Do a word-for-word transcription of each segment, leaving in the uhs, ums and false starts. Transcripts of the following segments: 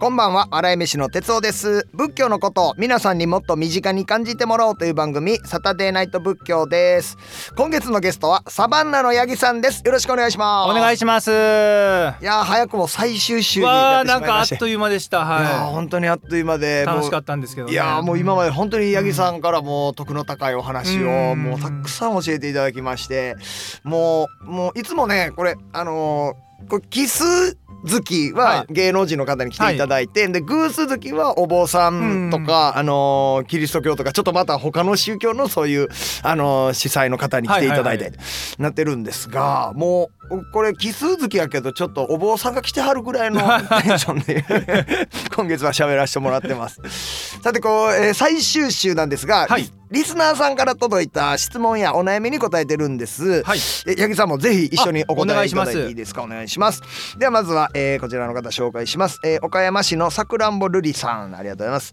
こんばんは、笑い飯の哲夫です。仏教のことを皆さんにもっと身近に感じてもらおうという番組、サタデーナイト仏教です。今月のゲストはサバンナの八木さんです。よろしくお願いします。お願いします。いや、早くも最終週になってしまいました。わー、なんかあっという間でした、はい、いや本当にあっという間で楽しかったんですけど、ね、いやもう今まで本当に八木さんからもう徳の高いお話をもうたくさん教えていただきまして、もう、もういつもね、これあのー、これ奇数月は芸能人の方に来ていただいて、はい、で偶数月はお坊さんとか、うん、あのー、キリスト教とかちょっとまた他の宗教のそういう、あのー、司祭の方に来ていただいて、はいはいはい、なってるんですが、もうこれ奇数月やけどちょっとお坊さんが来てはるぐらいのテンションで今月は喋らせてもらってます。さてこう、えー、最終週なんですが、はい、リスナーさんから届いた質問やお悩みに答えてるんです、はい、え八木さんもぜひ一緒にお答えいただいていいですか。お願いします。ではまずは、えー、こちらの方紹介します、えー、岡山市のさくらんぼるりさん、ありがとうございます。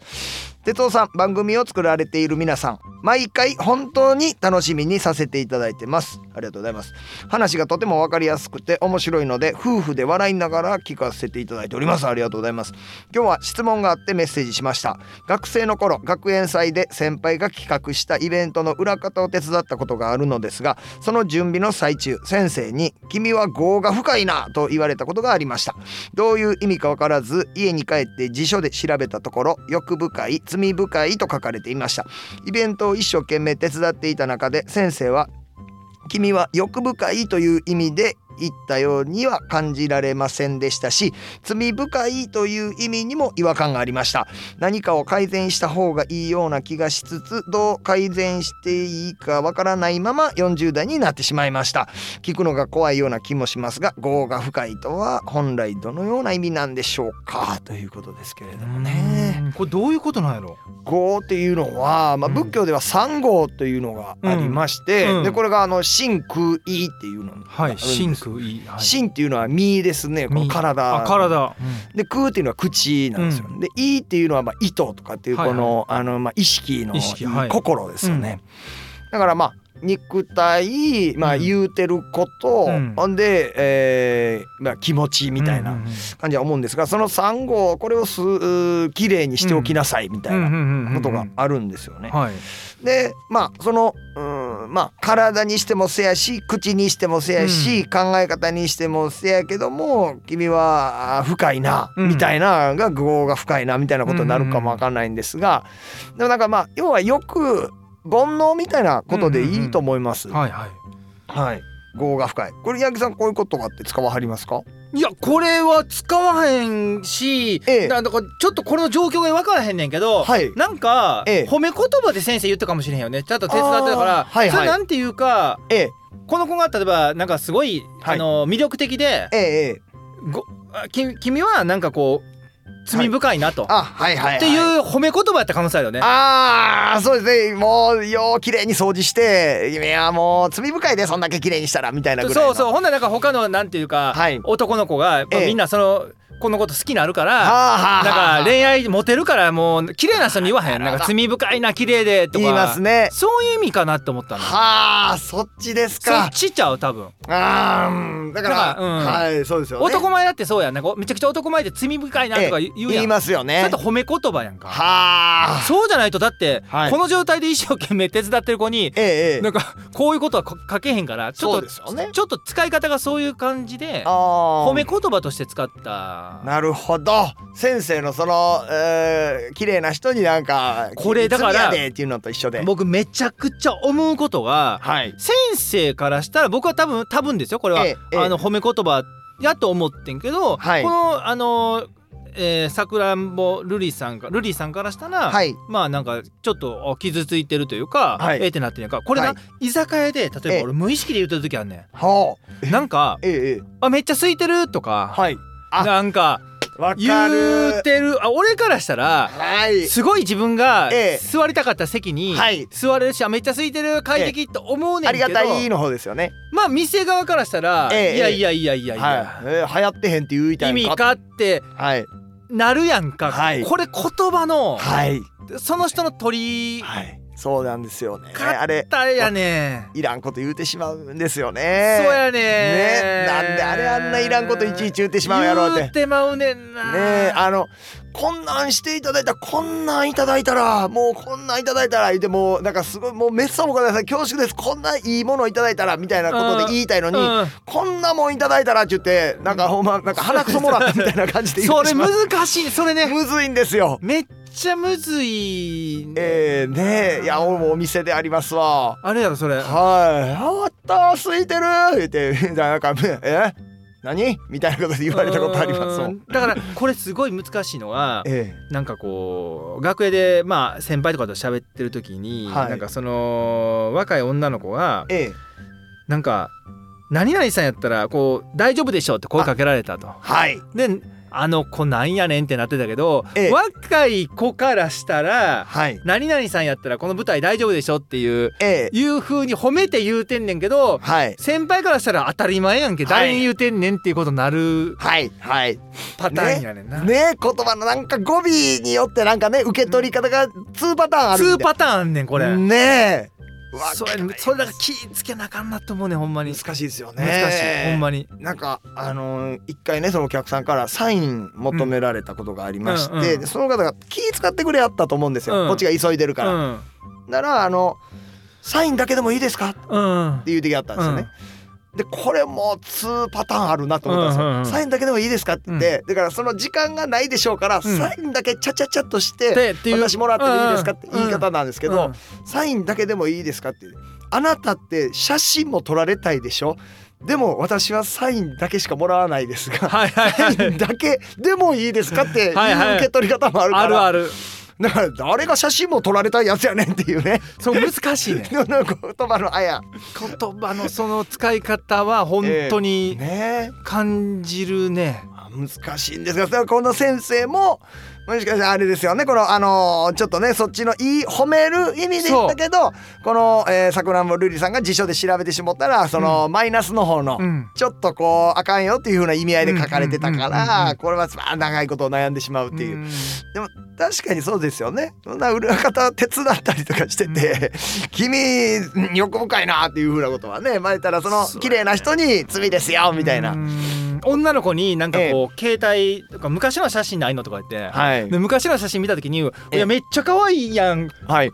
哲夫さん、番組を作られている皆さん、毎回本当に楽しみにさせていただいてます。ありがとうございます。話がとても分かりやすくて面白いので、夫婦で笑いながら聞かせていただいております。ありがとうございます。今日は質問があってメッセージしました。学生の頃、学園祭で先輩が企画したイベントの裏方を手伝ったことがあるのですが、その準備の最中、先生に君は業が深いなと言われたことがありました。どういう意味か分からず、家に帰って辞書で調べたところ、欲深い、罪深いと書かれていました。イベントを一生懸命手伝っていた中で、先生は君は欲深いという意味で言ったようには感じられませんでしたし、罪深いという意味にも違和感がありました。何かを改善した方がいいような気がしつつ、どう改善していいかわからないままよんじゅう代になってしまいました。聞くのが怖いような気もしますが、業が深いとは本来どのような意味なんでしょうか、ということですけれどもね。これどういうことなんやろ。業っていうのは、まあ、仏教では三業というのがありまして、うんうん、でこれがあの真空意っていうのがあるんです。真空、はいはい、心っていうのは身ですね、この体、あ体、うん、で空っていうのは口なんですよ、うん、で意っていうのはまあ意図とかっていう、この、はいはい、あのまあ意識の意識、はい、心ですよね、うん、だからまあ肉体、まあ、言うてること、うん、で、えーまあ、気持ちみたいな感じは思うんですが、そのさん号、これをきれいにしておきなさいみたいなことがあるんですよね。でまあその、うんまあ、体にしてもせやし、口にしてもせやし、うん、考え方にしてもせやけども、君は深いなみたいな、が業が深いなみたいなことになるかもわかんないんですが、でもなんかまあ要はよく煩悩みたいなことでいいと思います、うんうんうん、はいはい、はい、業が深い。これ八木さん、こういうことがあって使わはりますか。いや、これは使わへんし、ええ、なんかちょっとこの状況が分からへんねんけど、はい、なんか、ええ、褒め言葉で先生言ったかもしれへんよね。ちょっと手伝ってたから、はいはい、それなんていうか、ええ、この子が例えばなんかすごい、はい、あの魅力的で、ええ、ご君はなんかこう罪深いなと、はいはいはいはい、っていう褒め言葉やった可能性あるよね。ああ、そうですね。もうよう綺麗に掃除して、いやもう罪深いで、そんだけ綺麗にしたらみたいなぐらいの。そうそう。ほんならなんか他のなんていうか、はい、男の子がみんなその、ええ、このこと好きになるから、はあはあ、なんか恋愛モテるから、もう綺麗な人に言わへん、なんか罪深いな、綺麗でとか言いますね。そういう意味かなと思ったの。はあ、そっちですか。そっちちゃう多分。ああ、だから、うん、はい、そうですよね。男前だってそうやん、なんかめちゃくちゃ男前で罪深いなとか言うやん。言いますよね。ちょっと褒め言葉やんか。はあ、そうじゃないとだって、はい、この状態で一生懸命手伝ってる子に、ええ、なんかこういうことは書けへんから、ちょっとそうですよね。ちょっと使い方がそういう感じで、あ、褒め言葉として使った。なるほど。先生のその、えー、綺麗な人になんかこれだからっていうのと一緒で、僕めちゃくちゃ思うことが、はい、先生からしたら僕は多分多分ですよ、これは、ええ、あの褒め言葉やと思ってんけど、はい、このあのーえー、さくらんぼルリさんかルリさんからしたら、はい、まあなんかちょっと傷ついてるというか、はい、えー、ってなってんやんかこれな、はい、居酒屋で例えば俺無意識で言ってる時あんねん、はあ、なんか、ええ、あめっちゃ空いてるとか、はい、なんか言うてる、あ、俺からしたら、はい、すごい自分が座りたかった席に座れるし、はい、めっちゃ空いてる、快適と思うねんけど、ありがたいの方ですよね。まあ店側からしたら、ええ、いやいやいやいやいや、はい、えー、流行ってへんって言うみたいな意味かって、はい、なるやんか、はい、これ言葉の、はい、その人の鳥、はい、そうなんですよね。あれやね、いらんこと言うてしまうんですよね。そうやね、ね、なんであれあんないらんこといちいち言うてしまうやろうって言うてまうねんな、ね、あのこんなんしていただいたらこんなんいただいたらもうこんなんいただいたら言ってもうなんかすごいもうめっさもかないさ恐縮ですこんないいものいただいたらみたいなことで言いたいのに、うんうん、こんなもんいただいたらって言ってなんかほんまなんか鼻くそもらったみたいな感じで言ってしまう。それ難しい、それねむずいんですよ。めっちゃむずいねえー、ねえいや俺もお店でありますわあれやろそれ。はい、あった空いてる言ってなんかえ何みたいなことで言われたことありますもん。だからこれすごい難しいのは、ええ、なんかこう楽屋でまあ先輩とかと喋ってる時に、はい、なんかその若い女の子が、ええ、なんか何々さんやったらこう大丈夫でしょって声かけられたと、はい、であの子なんやねんってなってたけど、ええ、若い子からしたら、はい、何々さんやったらこの舞台大丈夫でしょっていう、ええ、いう風に褒めて言うてんねんけど、はい、先輩からしたら当たり前やんけ、はい、誰に言うてんねんっていうことになる、はいはい、パターンやねんな、ねね、言葉のなんか語尾によってなんかね受け取り方がにパターンあるんでにパターンあんねんこれねえそれそれだから気ぃつけなあかんなと思うね。ほんまに難しいですよね。難しいほんまに。なんかあの一回ねそのお客さんからサイン求められたことがありまして、うんうんうん、その方が気ぃ使ってくれやったと思うんですよ、うん、こっちが急いでるから、うん、ならあのサインだけでもいいですか、うん、っていう時あったんですよね、うん、でこれもにパターンあるなと思ったんですよ、うんうんうん、サインだけでもいいですかって言って、うん、だからその時間がないでしょうから、うん、サインだけちゃちゃちゃっとして私もらってもいいですかって言い方なんですけど、うんうんうん、サインだけでもいいですかってあなたって写真も撮られたいでしょでも私はサインだけしかもらわないですが、はいはいはい、サインだけでもいいですかっていう受け取り方もあるから、はいはい、あるあるだから誰が写真も撮られたいやつやねんっていうね。そう難しいね言葉のあや言葉のその使い方は本当に感じるね、えー、ね難しいんですがだからこの先生ももしかしたらあれですよねこのあのー、ちょっとねそっちのいい褒める意味で言ったけどこの、えー、さくらんぼるりさんが辞書で調べてしまったらその、うん、マイナスの方の、うん、ちょっとこうあかんよっていう風な意味合いで書かれてたからこれは長いことを悩んでしまうっていう、うん、でも確かにそうですよね。そんな裏方手伝ったりとかしてて、うん、君欲深いなっていう風なことはね前からその綺麗な人に罪ですよみたいな、うん女の子になんかこう、ええ、携帯とか昔の写真ないのとか言って、はい、で昔の写真見た時にいやめっちゃ可愛いやん、はい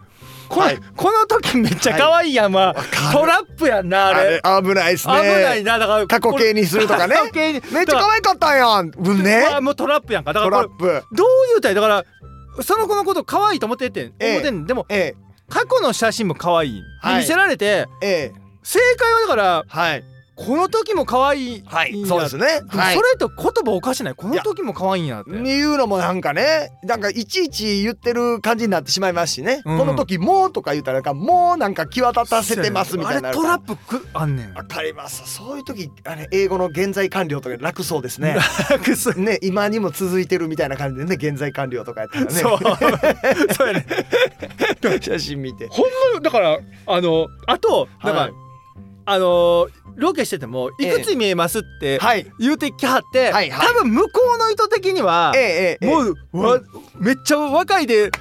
こ, はい、この時めっちゃ可愛いやん、まあ、トラップやんなあ れ, あれ危ないですね。危ないなだから過去形にするとかねめっちゃ可愛かったやん、ね、もうトラップやんかだからトラップどういう体だからその子のこと可愛いと思ってて、ええ、思ってんでも、ええ、過去の写真も可愛い、はい、見せられて、ええ、正解はだから、はいこの時も可愛いんや、はい、そうですね、はい、それと言葉おかしないこの時も可愛いんやって言うのもなんかねなんかいちいち言ってる感じになってしまいますしね、うん、この時もとか言ったらなんかもうなんか際立たせてますみたいなあれトラップくあんねんわかりますそういう時あれ英語の現在完了とか楽そうですね楽そうね今にも続いてるみたいな感じでね現在完了とかやったらねそうそうやね写真見てほんまだからあのあとなんか、はい、あのーロケしててもいくつ見えますって言うてきはって、ええはいはいはい、多分向こうの意図的には、ええええ、もう、うん、めっちゃ若いで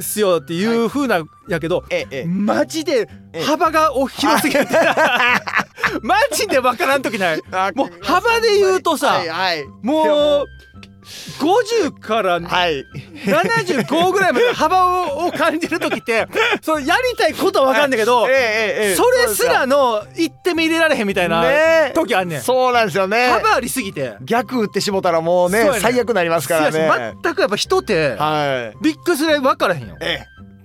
すよっていう風なやけど、ええ、マジで幅が広すぎて、ええ、マジで分からん時ないもう幅で言うとさ、はいはい、もうごじゅうからななじゅうごぐらいまで幅を感じる時ってそのやりたいことは分かんだけどそれすらの言っても入れられへんみたいな時あんねん。そうなんですよね幅ありすぎて逆打ってしもたらもうね最悪になりますからね。全くやっぱ人ってビッグスライ分からへんよ。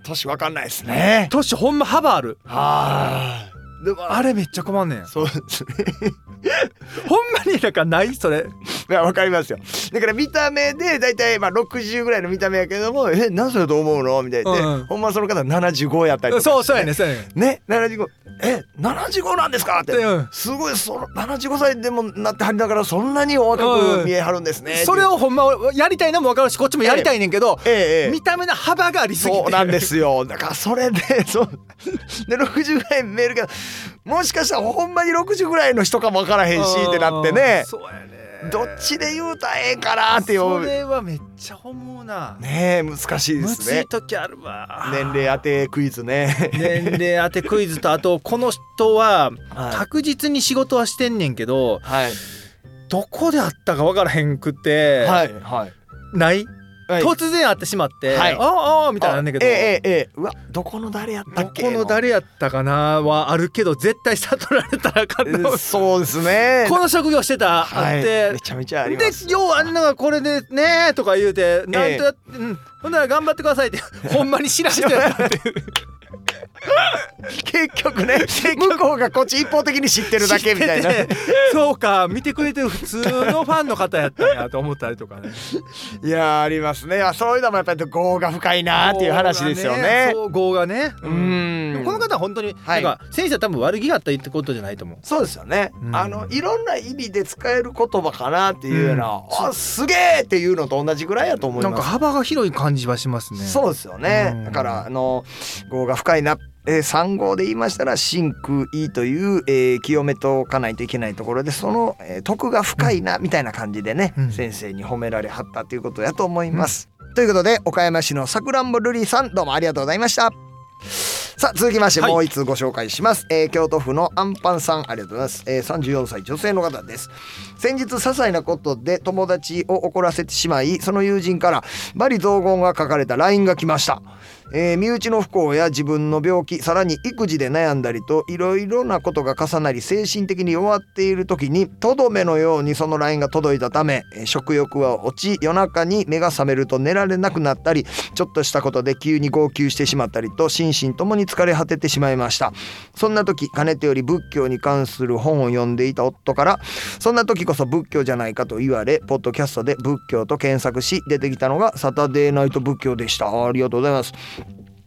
年分かんないですね。年ほんま幅あるはでもあれめっちゃ困んねん。そうですねほんまになんかないそれいやわかりますよ。だから見た目でだいたいまあろくじゅうぐらいの見た目やけどもえ何それと思うのみたいな、うんうん、ほんまその方ななじゅうごやったりとか、ね、そうそうやねそうやねねななじゅうごえななじゅうごなんですかって、うん、すごいそのななじゅうごさいでもなってはりながらそんなにお若く見えはるんですね、うんうん、それをほんまやりたいのもわかるしこっちもやりたいねんけど、えーえーえー、見た目の幅がありすぎてそうなんですよ。だからそれでそうでろくじゅうぐらい見えるけどもしかしたらほんまにろくじゅうぐらいの人かもわからへんしってなってね。そうやねどっちで言うたらええかなって思う。それはめっちゃ思うな。ねえ難しいですね。むずい時あるわ。年齢当てクイズね。年齢当てクイズと、あとこの人は確実に仕事はしてんねんけど、はい、どこであったか分からへんくて、はいはい、ない。はい、突然会ってしまって、はい、あああみたいなんだけど、ええええ、うわどこの誰やったっけ、どこの誰やったかなはあるけど絶対悟られたらあかんの、えー、そうですね。この職業してた、はい、あってめちゃめちゃあります。でようあんながこれでねとか言うて、なんとやって、えーうん、ほんなら頑張ってくださいってほんまに知らん人やったっていう。結局ね、結局方がこっち一方的に知ってるだけみたいな。そうか、見てくれてる普通のファンの方やったんやと思ったりとかね。いやありますね。そういうのもやっぱり業が深いなっていう話ですよね。業がね、うん、この方は本当に、はい、なんか先生は多分悪気があったってことじゃないと思う。そうですよね、うん、あのいろんな意味で使える言葉かなっていうような、うん、あすげえっていうのと同じぐらいやと思います。なんか幅が広い感じはしますね。そうですよね、うん、だからあの業が深いな、えー、さん号で言いましたら真空意という、えー、清めとかないといけないところで、その、えー、徳が深いなみたいな感じでね、うん、先生に褒められはったということやと思います、うん、ということで岡山市のさくらんぼるりさん、どうもありがとうございました。さあ続きましてもう一つご紹介します、はい、えー、京都府のアンパンさん、ありがとうございます、えー、さんじゅうよんさい女性の方です。先日些細なことで友達を怒らせてしまい、その友人から罵詈雑言が書かれた ライン が来ました。えー、身内の不幸や自分の病気、さらに育児で悩んだりといろいろなことが重なり精神的に弱っている時にとどめのようにその ライン が届いたため、食欲は落ち、夜中に目が覚めると寝られなくなったり、ちょっとしたことで急に号泣してしまったりと心身ともに疲れ果ててしまいました。そんな時かねてより仏教に関する本を読んでいた夫からそんな時こそ仏教じゃないかと言われ、ポッドキャストで仏教と検索し出てきたのがサタデーナイト仏教でした。ありがとうございます。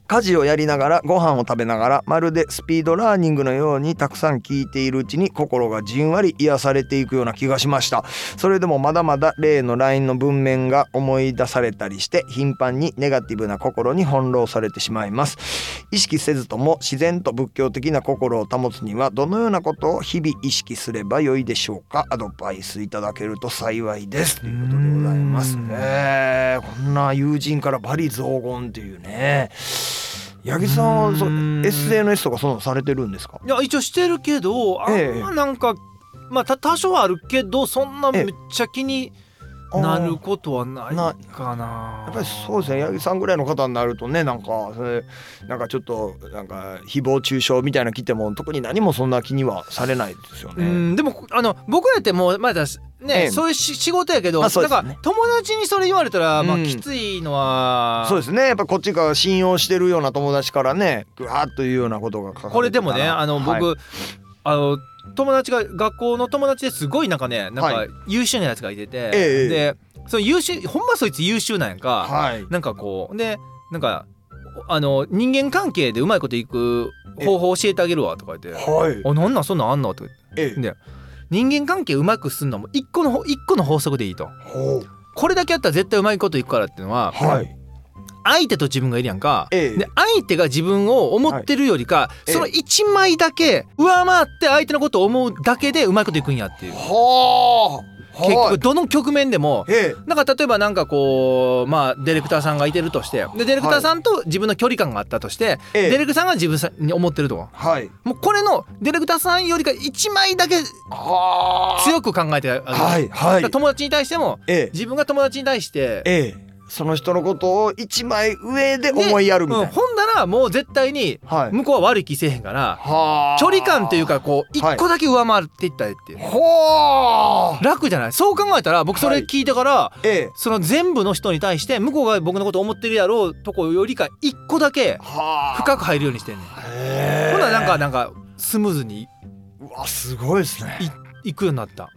家事をやりながらご飯を食べながら、まるでスピードラーニングのようにたくさん聞いているうちに心がじんわり癒されていくような気がしました。それでもまだまだ例の ライン の文面が思い出されたりして、頻繁にネガティブな心に翻弄されてしまいます。意識せずとも自然と仏教的な心を保つにはどのようなことを日々意識すればよいでしょうか。アドバイスいただけると幸いですということでございますね。こんな友人から罵詈雑言っていうね。八木さんはそ エスエヌエス とかそういうのされてるんですか？いや一応してるけど、あ、ええ、なんか、まあ、た多少はあるけどそんなめっちゃ気になることはないか な, なやっぱりそうですね。八木さんぐらいの方になるとね、なんかそれなんかちょっとなんか誹謗中傷みたいなの来ても特に何もそんな気にはされないですよね。うんでもあの僕らってもうまだね、ええ、そういう仕事やけど、まあそうですね、なんか友達にそれ言われたら、うん、まあ、きついのはそうですね。やっぱこっちが信用してるような友達からねグワーッというようなことが書かれてたら、これでもねあの僕、はい、あの友達が学校の友達ですごいなんかねなんか優秀なやつがいてて、はい、で、ええ、その優秀ほんまそいつ優秀なんやんか、はい、なんかこうでなんかあの人間関係でうまいこといく方法教えてあげるわとか言って、はい、あなんなんそんなんあんのとか言って、ええ、で人間関係うまくすんのも一個の一個の法則でいいと。これだけやったら絶対うまいこといくからっていうのは、はい、相手と自分がいるやんか、ええ、で相手が自分を思ってるよりか、はい、その一枚だけ上回って相手のことを思うだけでうまいこといくんやっていう。はあ。結局どの局面でも、なんか例えばなんかこうまあディレクターさんがいてるとして、でディレクターさんと自分の距離感があったとして、ディレクターさんが自分に思ってるとか、もうこれのディレクターさんよりかいちまいだけ強く考えてある。友達に対しても自分が友達に対してその人のことをいちまい上で思いやるみたいな。ほんだらもう絶対に向こうは悪い気せえへんから、はい、距離感というかこういっこだけ上回っていったりっていう、はい、楽じゃない。そう考えたら僕それ聞いてから、はい、ええ、その全部の人に対して向こうが僕のこと思ってるやろうとこよりかいっこだけ深く入るようにしてんねん。ほんならなんかなんかスムーズに、うわすごいですね、 い, いくようになった。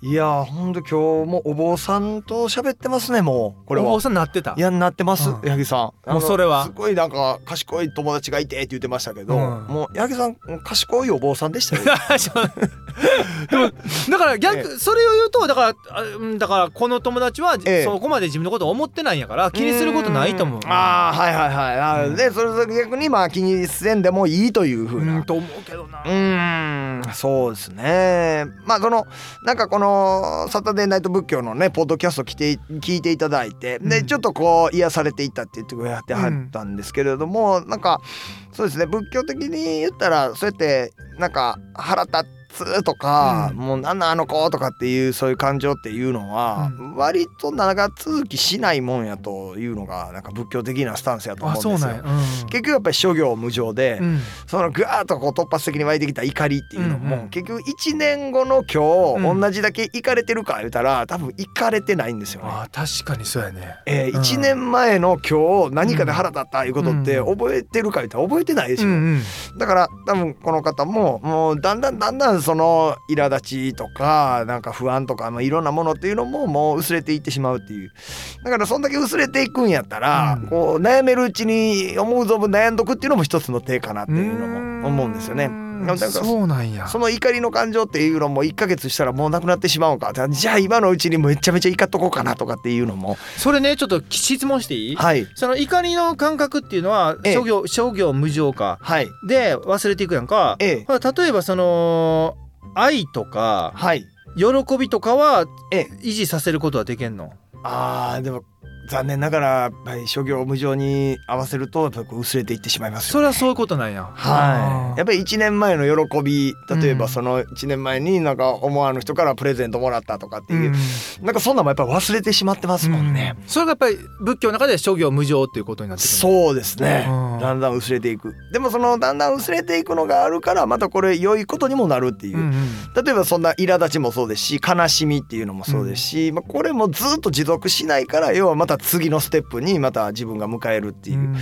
いやほんと今日もお坊さんと喋ってますね。もうこれはお坊さんなってた。いやなってます、うん、八木さんもうそれはすごいなんか賢い友達がいてって言ってましたけど、うん、もう八木さん賢いお坊さんでしたよ。でもだから逆、ええ、それを言うとだからだからこの友達は、ええ、そこまで自分のこと思ってないんやから気にすることないと思う。ああはいはいはい、うん、でそれ逆にまあ気にせんでもいいというふうな、うん、と思うけどな。うーんそうですね。まあそのなんかこのサタデーナイト仏教のねポッドキャスト来て聞いていただいて、でちょっとこう癒されていったって言ってくれてはったんですけれども、うん、なんかそうですね仏教的に言ったらそうやってなんか腹立ってとか、うん、もうなんなんあの子とかっていうそういう感情っていうのは、うん、割と長続きしないもんやというのがなんか仏教的なスタンスやと思うんですよ。うん、結局やっぱり諸行無常で、うん、そのぐわーっとこう突発的に湧いてきた怒りっていうのも、うんうん、結局いちねんごの今日、うん、同じだけイカれてるか言うたら多分イカれてないんですよね。あ確かにそうやね、えーうん、いちねんまえの今日何かで腹立ったいうことって覚えてるか言うたら覚えてないでしょ、うんうん、だから多分この方ももうだんだんだんだんその苛立ちとかなんか不安とか、まあ、いろんなものっていうのももう薄れていってしまうっていう。だからそんだけ薄れていくんやったら、うん、こう悩めるうちに思う存分悩んどくっていうのも一つの手かなっていうのも思うんですよね。だからそうなんや。その怒りの感情っていうのもいっかげつしたらもうなくなってしまうか、じゃあ今のうちにめちゃめちゃ怒っとこうかなとかっていうのも。それねちょっと質問していい？はい。その怒りの感覚っていうのは諸行、諸行無常か、はい、で忘れていくやんか、ええ、例えばその愛とか、はい、喜びとかは維持させることはできんの？あーでも残念ながらやっぱり諸行無常に合わせるとやっぱり薄れていってしまいますよね。それはそういうことなんや。はい。やっぱりいちねんまえの喜び、例えばそのいちねんまえになんか思わぬ人からプレゼントもらったとかっていう、うん、なんかそんなもやっぱり忘れてしまってますもんね、うん、それがやっぱり仏教の中で諸行無常っていうことになってくる。そうですね、うん、だんだん薄れていく。でもそのだんだん薄れていくのがあるからまたこれ良いことにもなるっていう、うんうん、例えばそんな苛立ちもそうですし悲しみっていうのもそうですし、うんまあ、これもずっと持続しないから要はまた次のステップにまた自分が迎えるっていう、うん、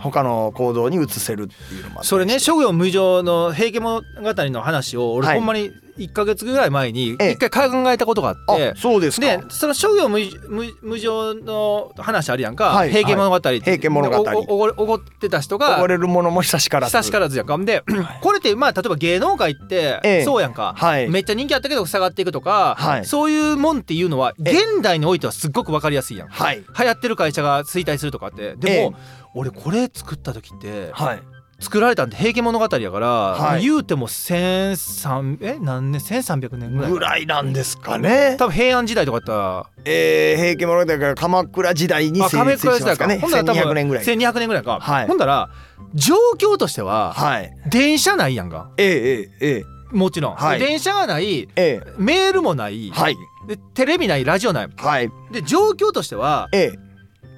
他の行動に移せるっていうのもあって。それね諸行無常の平家物語の話を俺、はい、ほんまにいっかげつぐらい前にいっかい考えたことがあって。あそうですか。でその諸行 無, 無, 無常の話あるやんか、はい、平家物語って、はい、平家物語おおおごってた人がおごれるものも久しからず久しからずやんかで、はい、これってまあ例えば芸能界って、えー、そうやんか、はい、めっちゃ人気あったけど下がっていくとか、はい、そういうもんっていうのは現代においてはすっごく分かりやすいやん、はい、流行ってる会社が衰退するとかって。でも、えー、俺これ作った時って、はい作られたんで平家物語やから、はい、言うてもせんさんびゃくえ何年せんさんびゃくねんぐらいぐらいなんですかね。多分平安時代とかだったら、えー、平家物語から鎌倉時代に成立しますかね。ほんなら多分せんにひゃくねんぐらいせんにひゃくねんぐらいか、はい、ほんだら状況としては、はい、電車ないやんか、えーえーえー、もちろん、はい、電車がない、えー、メールもない、はい、でテレビないラジオない、はい、で状況としては、えー、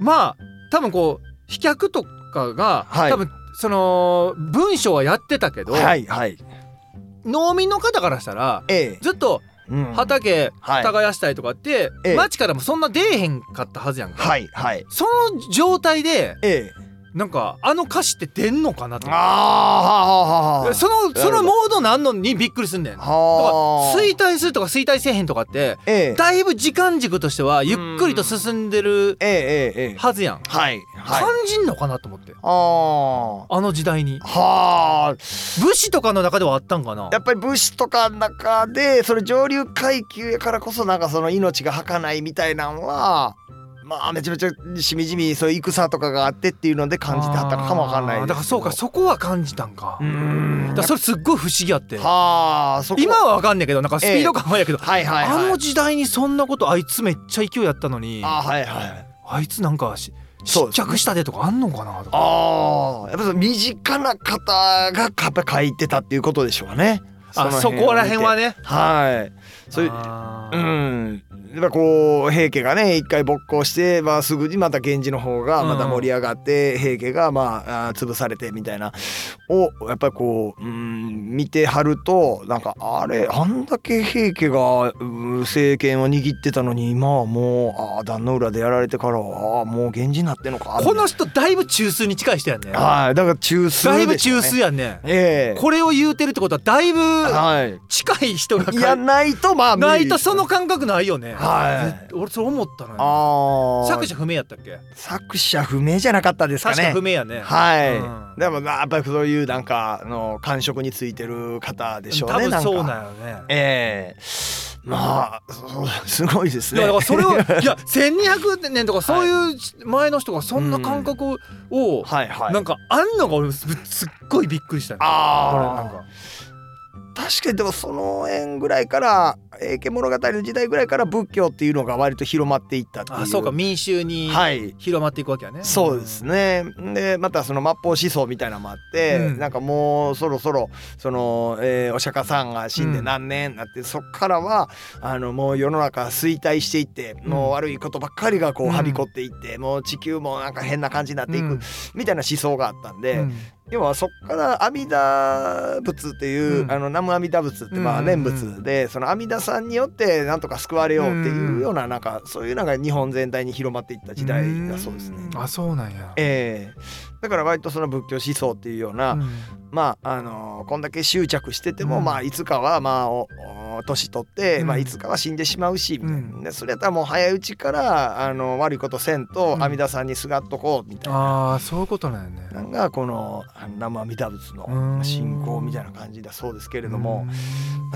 まあ多分こう飛脚とかが、はい、多分その文章はやってたけど、はいはい、農民の方からしたら、ええ、ずっと畑耕したりとかって、はい、町からもそんな出えへんかったはずやんか、はいはい、その状態で、ええなんかあの歌詞って出んのかなとか、あそのそのモードなんのにびっくりすんねん。だから衰退するとか衰退せへんとかって、ええ、だいぶ時間軸としてはゆっくりと進んでるはずやん、ええええはいはい、感じんのかなと思って。ああの時代には武士とかの中ではあったんかな。やっぱり武士とかの中でそれ上流階級やからこそなんかその命が儚いみたいなのはまあめちゃめちゃしみじみそういう戦とかがあってっていうので感じてはったかもわかんないです。だからそうかそこは感じたんか。うーんだからそれすっごい不思議やって。はそこ今はわかんないけどなんかスピード感はやけど、えーはいはいはい、あの時代にそんなことあいつめっちゃ勢いやったのに あ,、はいはい、あいつなんかし失脚したでとかあんのかなとか。あやっぱその身近な方が書いてたっていうことでしょうね。あそこら辺はねはいそういううんやっぱこう平家がね一回勃興して、まあ、すぐにまた源氏の方がまた盛り上がって、うん、平家がまあ潰されてみたいなをやっぱりこう、うん、見てはるとなんかあれあんだけ平家が政権を握ってたのに今はもうあ壇の浦でやられてからはもう源氏になってんのか。この人だいぶ中枢に近い人やね。はいだから中枢でしょうね。だいぶ中枢やね、えー、これを言うてるってことはだいぶ近い人がいやないとまあないとその感覚ないよね。はい、俺それ思ったのよ。あ、作者不明やったっけ？作者不明じゃなかったですかね。確か不明やね。はい、うん、でもまあやっぱりそういうなんかの感触についてる方でしょうね。多分そうだよね。ええー、まあすごいですね。だからそれをいやせんにひゃくねんとかそういう前の人がそんな感覚をなんかあんのが俺すっごいびっくりした、ね。ああ、なんか。確かにでもその辺ぐらいから平家物語の時代ぐらいから仏教っていうのが割と広まっていったっていう。あ、そうか、民衆に広まっていくわけやね、はい、そうですね。でまたその末法思想みたいなのもあって、うん、なんかもうそろそろその、えー、お釈迦さんが死んで何年になって、うん、そっからはあのもう世の中衰退していって、うん、もう悪いことばっかりがこうはびこっていって、うん、もう地球もなんか変な感じになっていく、うん、みたいな思想があったんで、うん、要はそっから阿弥陀仏っていう、うん、あの南無阿弥陀仏ってまあ念仏で、うん、その阿弥陀さんによってなんとか救われようっていうようななんかそういうのが日本全体に広まっていった時代だそうですね。あ、そうなんや。えー、だから割とその仏教思想っていうような、うん、まああのー、こんだけ執着してても、うん、まあいつかはまあ年取って、うん、まあいつかは死んでしまうし、うん、でそれやったらもう早いうちからあの悪いことせんと阿弥陀さんにすがっとこうみたいな、うん、あ、そういうことなんやね。なんかこの南無阿弥陀仏の信仰みたいな感じだそうですけれども、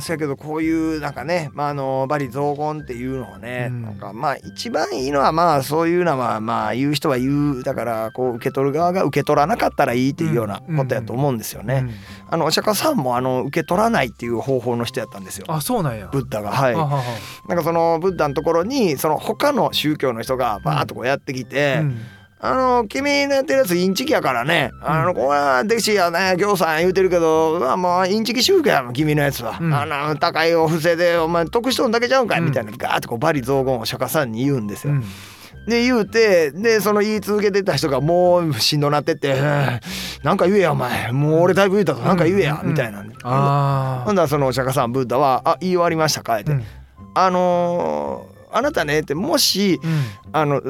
そやけどこういうなんかね、まあ、あのバリ雑言っていうのをね、うん、なんかまあ一番いいのはまあそういうのはまあ言う人は言う、だからこう受け取る側が受け取らなかったらいいっていうようなことやと思うんですよね、うんうん、あのお釈迦さんもあの受け取らないっていう方法の人やったんですよ。あ、そうなんや。ブッダが、はい、ははなんかそのブッダのところにその他の宗教の人がバーッとこうやってきて、うんうん、あの君のやってるやつインチキやからね、あのこれは弟子やね、行さん言うてるけど、まあまあインチキ宗教やもん君のやつは、うん、あの高いお布施でお前得しとんだけちゃうんかいみたいな、うん、ガーッとこうバリ雑言を釈迦さんに言うんですよ、うん、で言うて、でその言い続けてた人がもうしんどなってって、なんか言えやお前、もう俺だいぶ言うたぞ、なんか言えや、うん、みたいな、うん、あ、ほんだらそのお釈迦さんブッダは、あ、言い終わりましたかって、うん、あのーあなたねってもし、うん、あの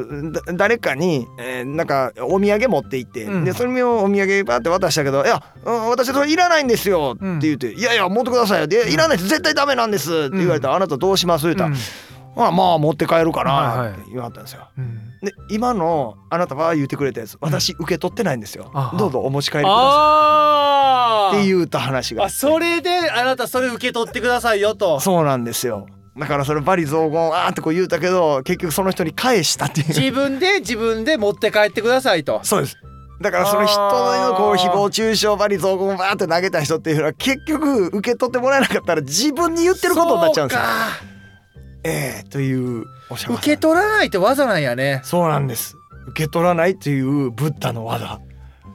誰かに、えー、なんかお土産持って行って、うん、でそれをお土産パーって渡したけど、いや、うん、私それいらないんですよって言って、うん、いやいや持ってくださいよ、でいらないです絶対ダメなんですって言われたら、うん、あなたどうしますって言ったら、うん、まあ持って帰るかなって言われたんですよ、はいはい、うん、で今のあなたは言ってくれたやつ私受け取ってないんですよ、うん、どうぞお持ち帰りくださいあって言うた話が あ, あそれであなたそれ受け取ってくださいよとそうなんですよ。だからそれバリ雑言あーってこう言うたけど結局その人に返したっていう、自分で自分で持って帰ってくださいと。そうです。だからその人のこう誹謗中傷バリ雑言バーって投げた人っていうのは結局受け取ってもらえなかったら自分に言ってることになっちゃうんですよ。ええー、というお釈迦さん受け取らないって技なんやね。そうなんです。受け取らないというブッダの技。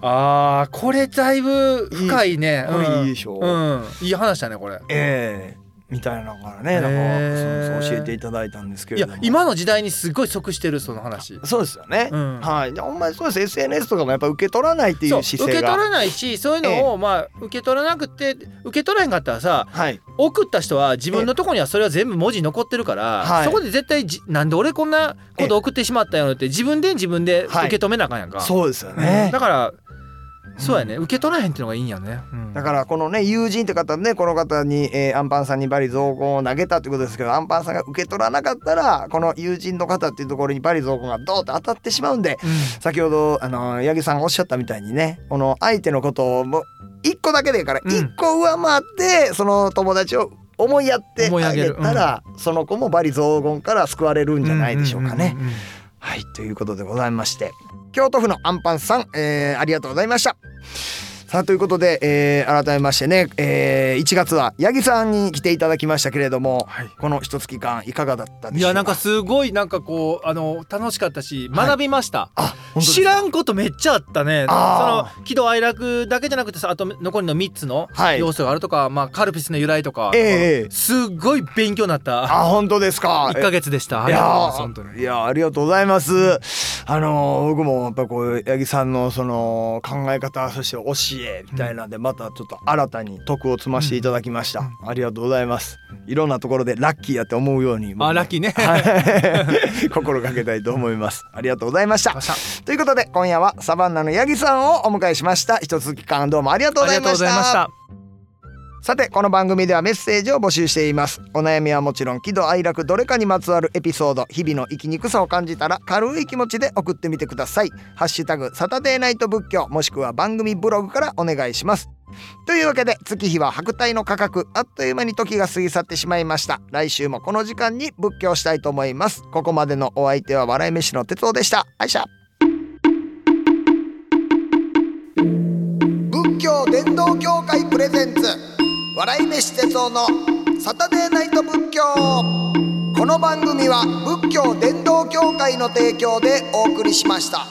あー、これだいぶ深いね。いい、これいいでしょう、うんうん、いい話だねこれ。ええーみたいなのからね、なんかその教えていただいたんですけれども、いや今の時代にすごい即してるその話。そうですよね、うん、はい。ほんまにそうです。 エスエヌエス とかもやっぱ受け取らないっていう姿勢が、受け取らないし、そういうのをまあ受け取らなくて、受け取らへんかったらさ、はい、送った人は自分のとこにはそれは全部文字残ってるから、はい、そこで絶対じなんで俺こんなこと送ってしまったよって自分で自分で受け止めなあかんやんか、はい、そうですよね、うん、だからそうやね、受け取らへんっていうのがいいんやね、うん、だからこのね友人って方ね、この方に、えー、アンパンさんにバリ雑言を投げたってことですけど、アンパンさんが受け取らなかったらこの友人の方っていうところにバリ雑言がドーッと当たってしまうんで、うん、先ほどあの八木さんがおっしゃったみたいにね、この相手のことをもういっこだけでいいからいっこ上回って、うん、その友達を思いやってあげたら、うん、その子もバリ雑言から救われるんじゃないでしょうかね。はい、ということでございまして、京都府のアンパンさん、えー、ありがとうございました。さあということで、えー、改めましてね、えー、いちがつは八木さんに来ていただきましたけれども、はい、この一月間いかがだったでしょうか。いやなんかすごいなんかこうあの楽しかったし学びました、はい、あ知らんことめっちゃあったね。あその喜怒哀楽だけじゃなくてさ、あと残りのみっつの要素があるとか、はい、まあ、カルピスの由来とか、えー、すごい勉強になった。あ本当ですか。いっかげつでした。いやありがとうございます。あの僕もやっぱこう八木さんのその考え方そして教えみたいなんでまたちょっと新たに徳を積ましていただきました、うん、ありがとうございます。いろんなところでラッキーやって思うように、まあラッキーね、はい、心がけたいと思います。ありがとうございましたということで今夜はサバンナの八木さんをお迎えしました。一月間どうもありがとうございました。さて、この番組ではメッセージを募喜しています。お悩みはもちろん、喜怒哀楽どれかにまつわるエピソード、日々の生きにくさを感じたら軽い気持ちで送ってみてください。ハッシュタグサタデーナイト仏教、もしくは番組ブログからお願いします。というわけで、月日は白帯の価格、あっという間に時が過ぎ去ってしまいました。来週もこの時間に仏教したいと思います。ここまでのお相手は笑い飯の哲夫でした。愛車仏教伝道協会プレゼンツ、笑い飯哲夫のサタデーナイト仏教。この番組は仏教伝道協会の提供でお送りしました。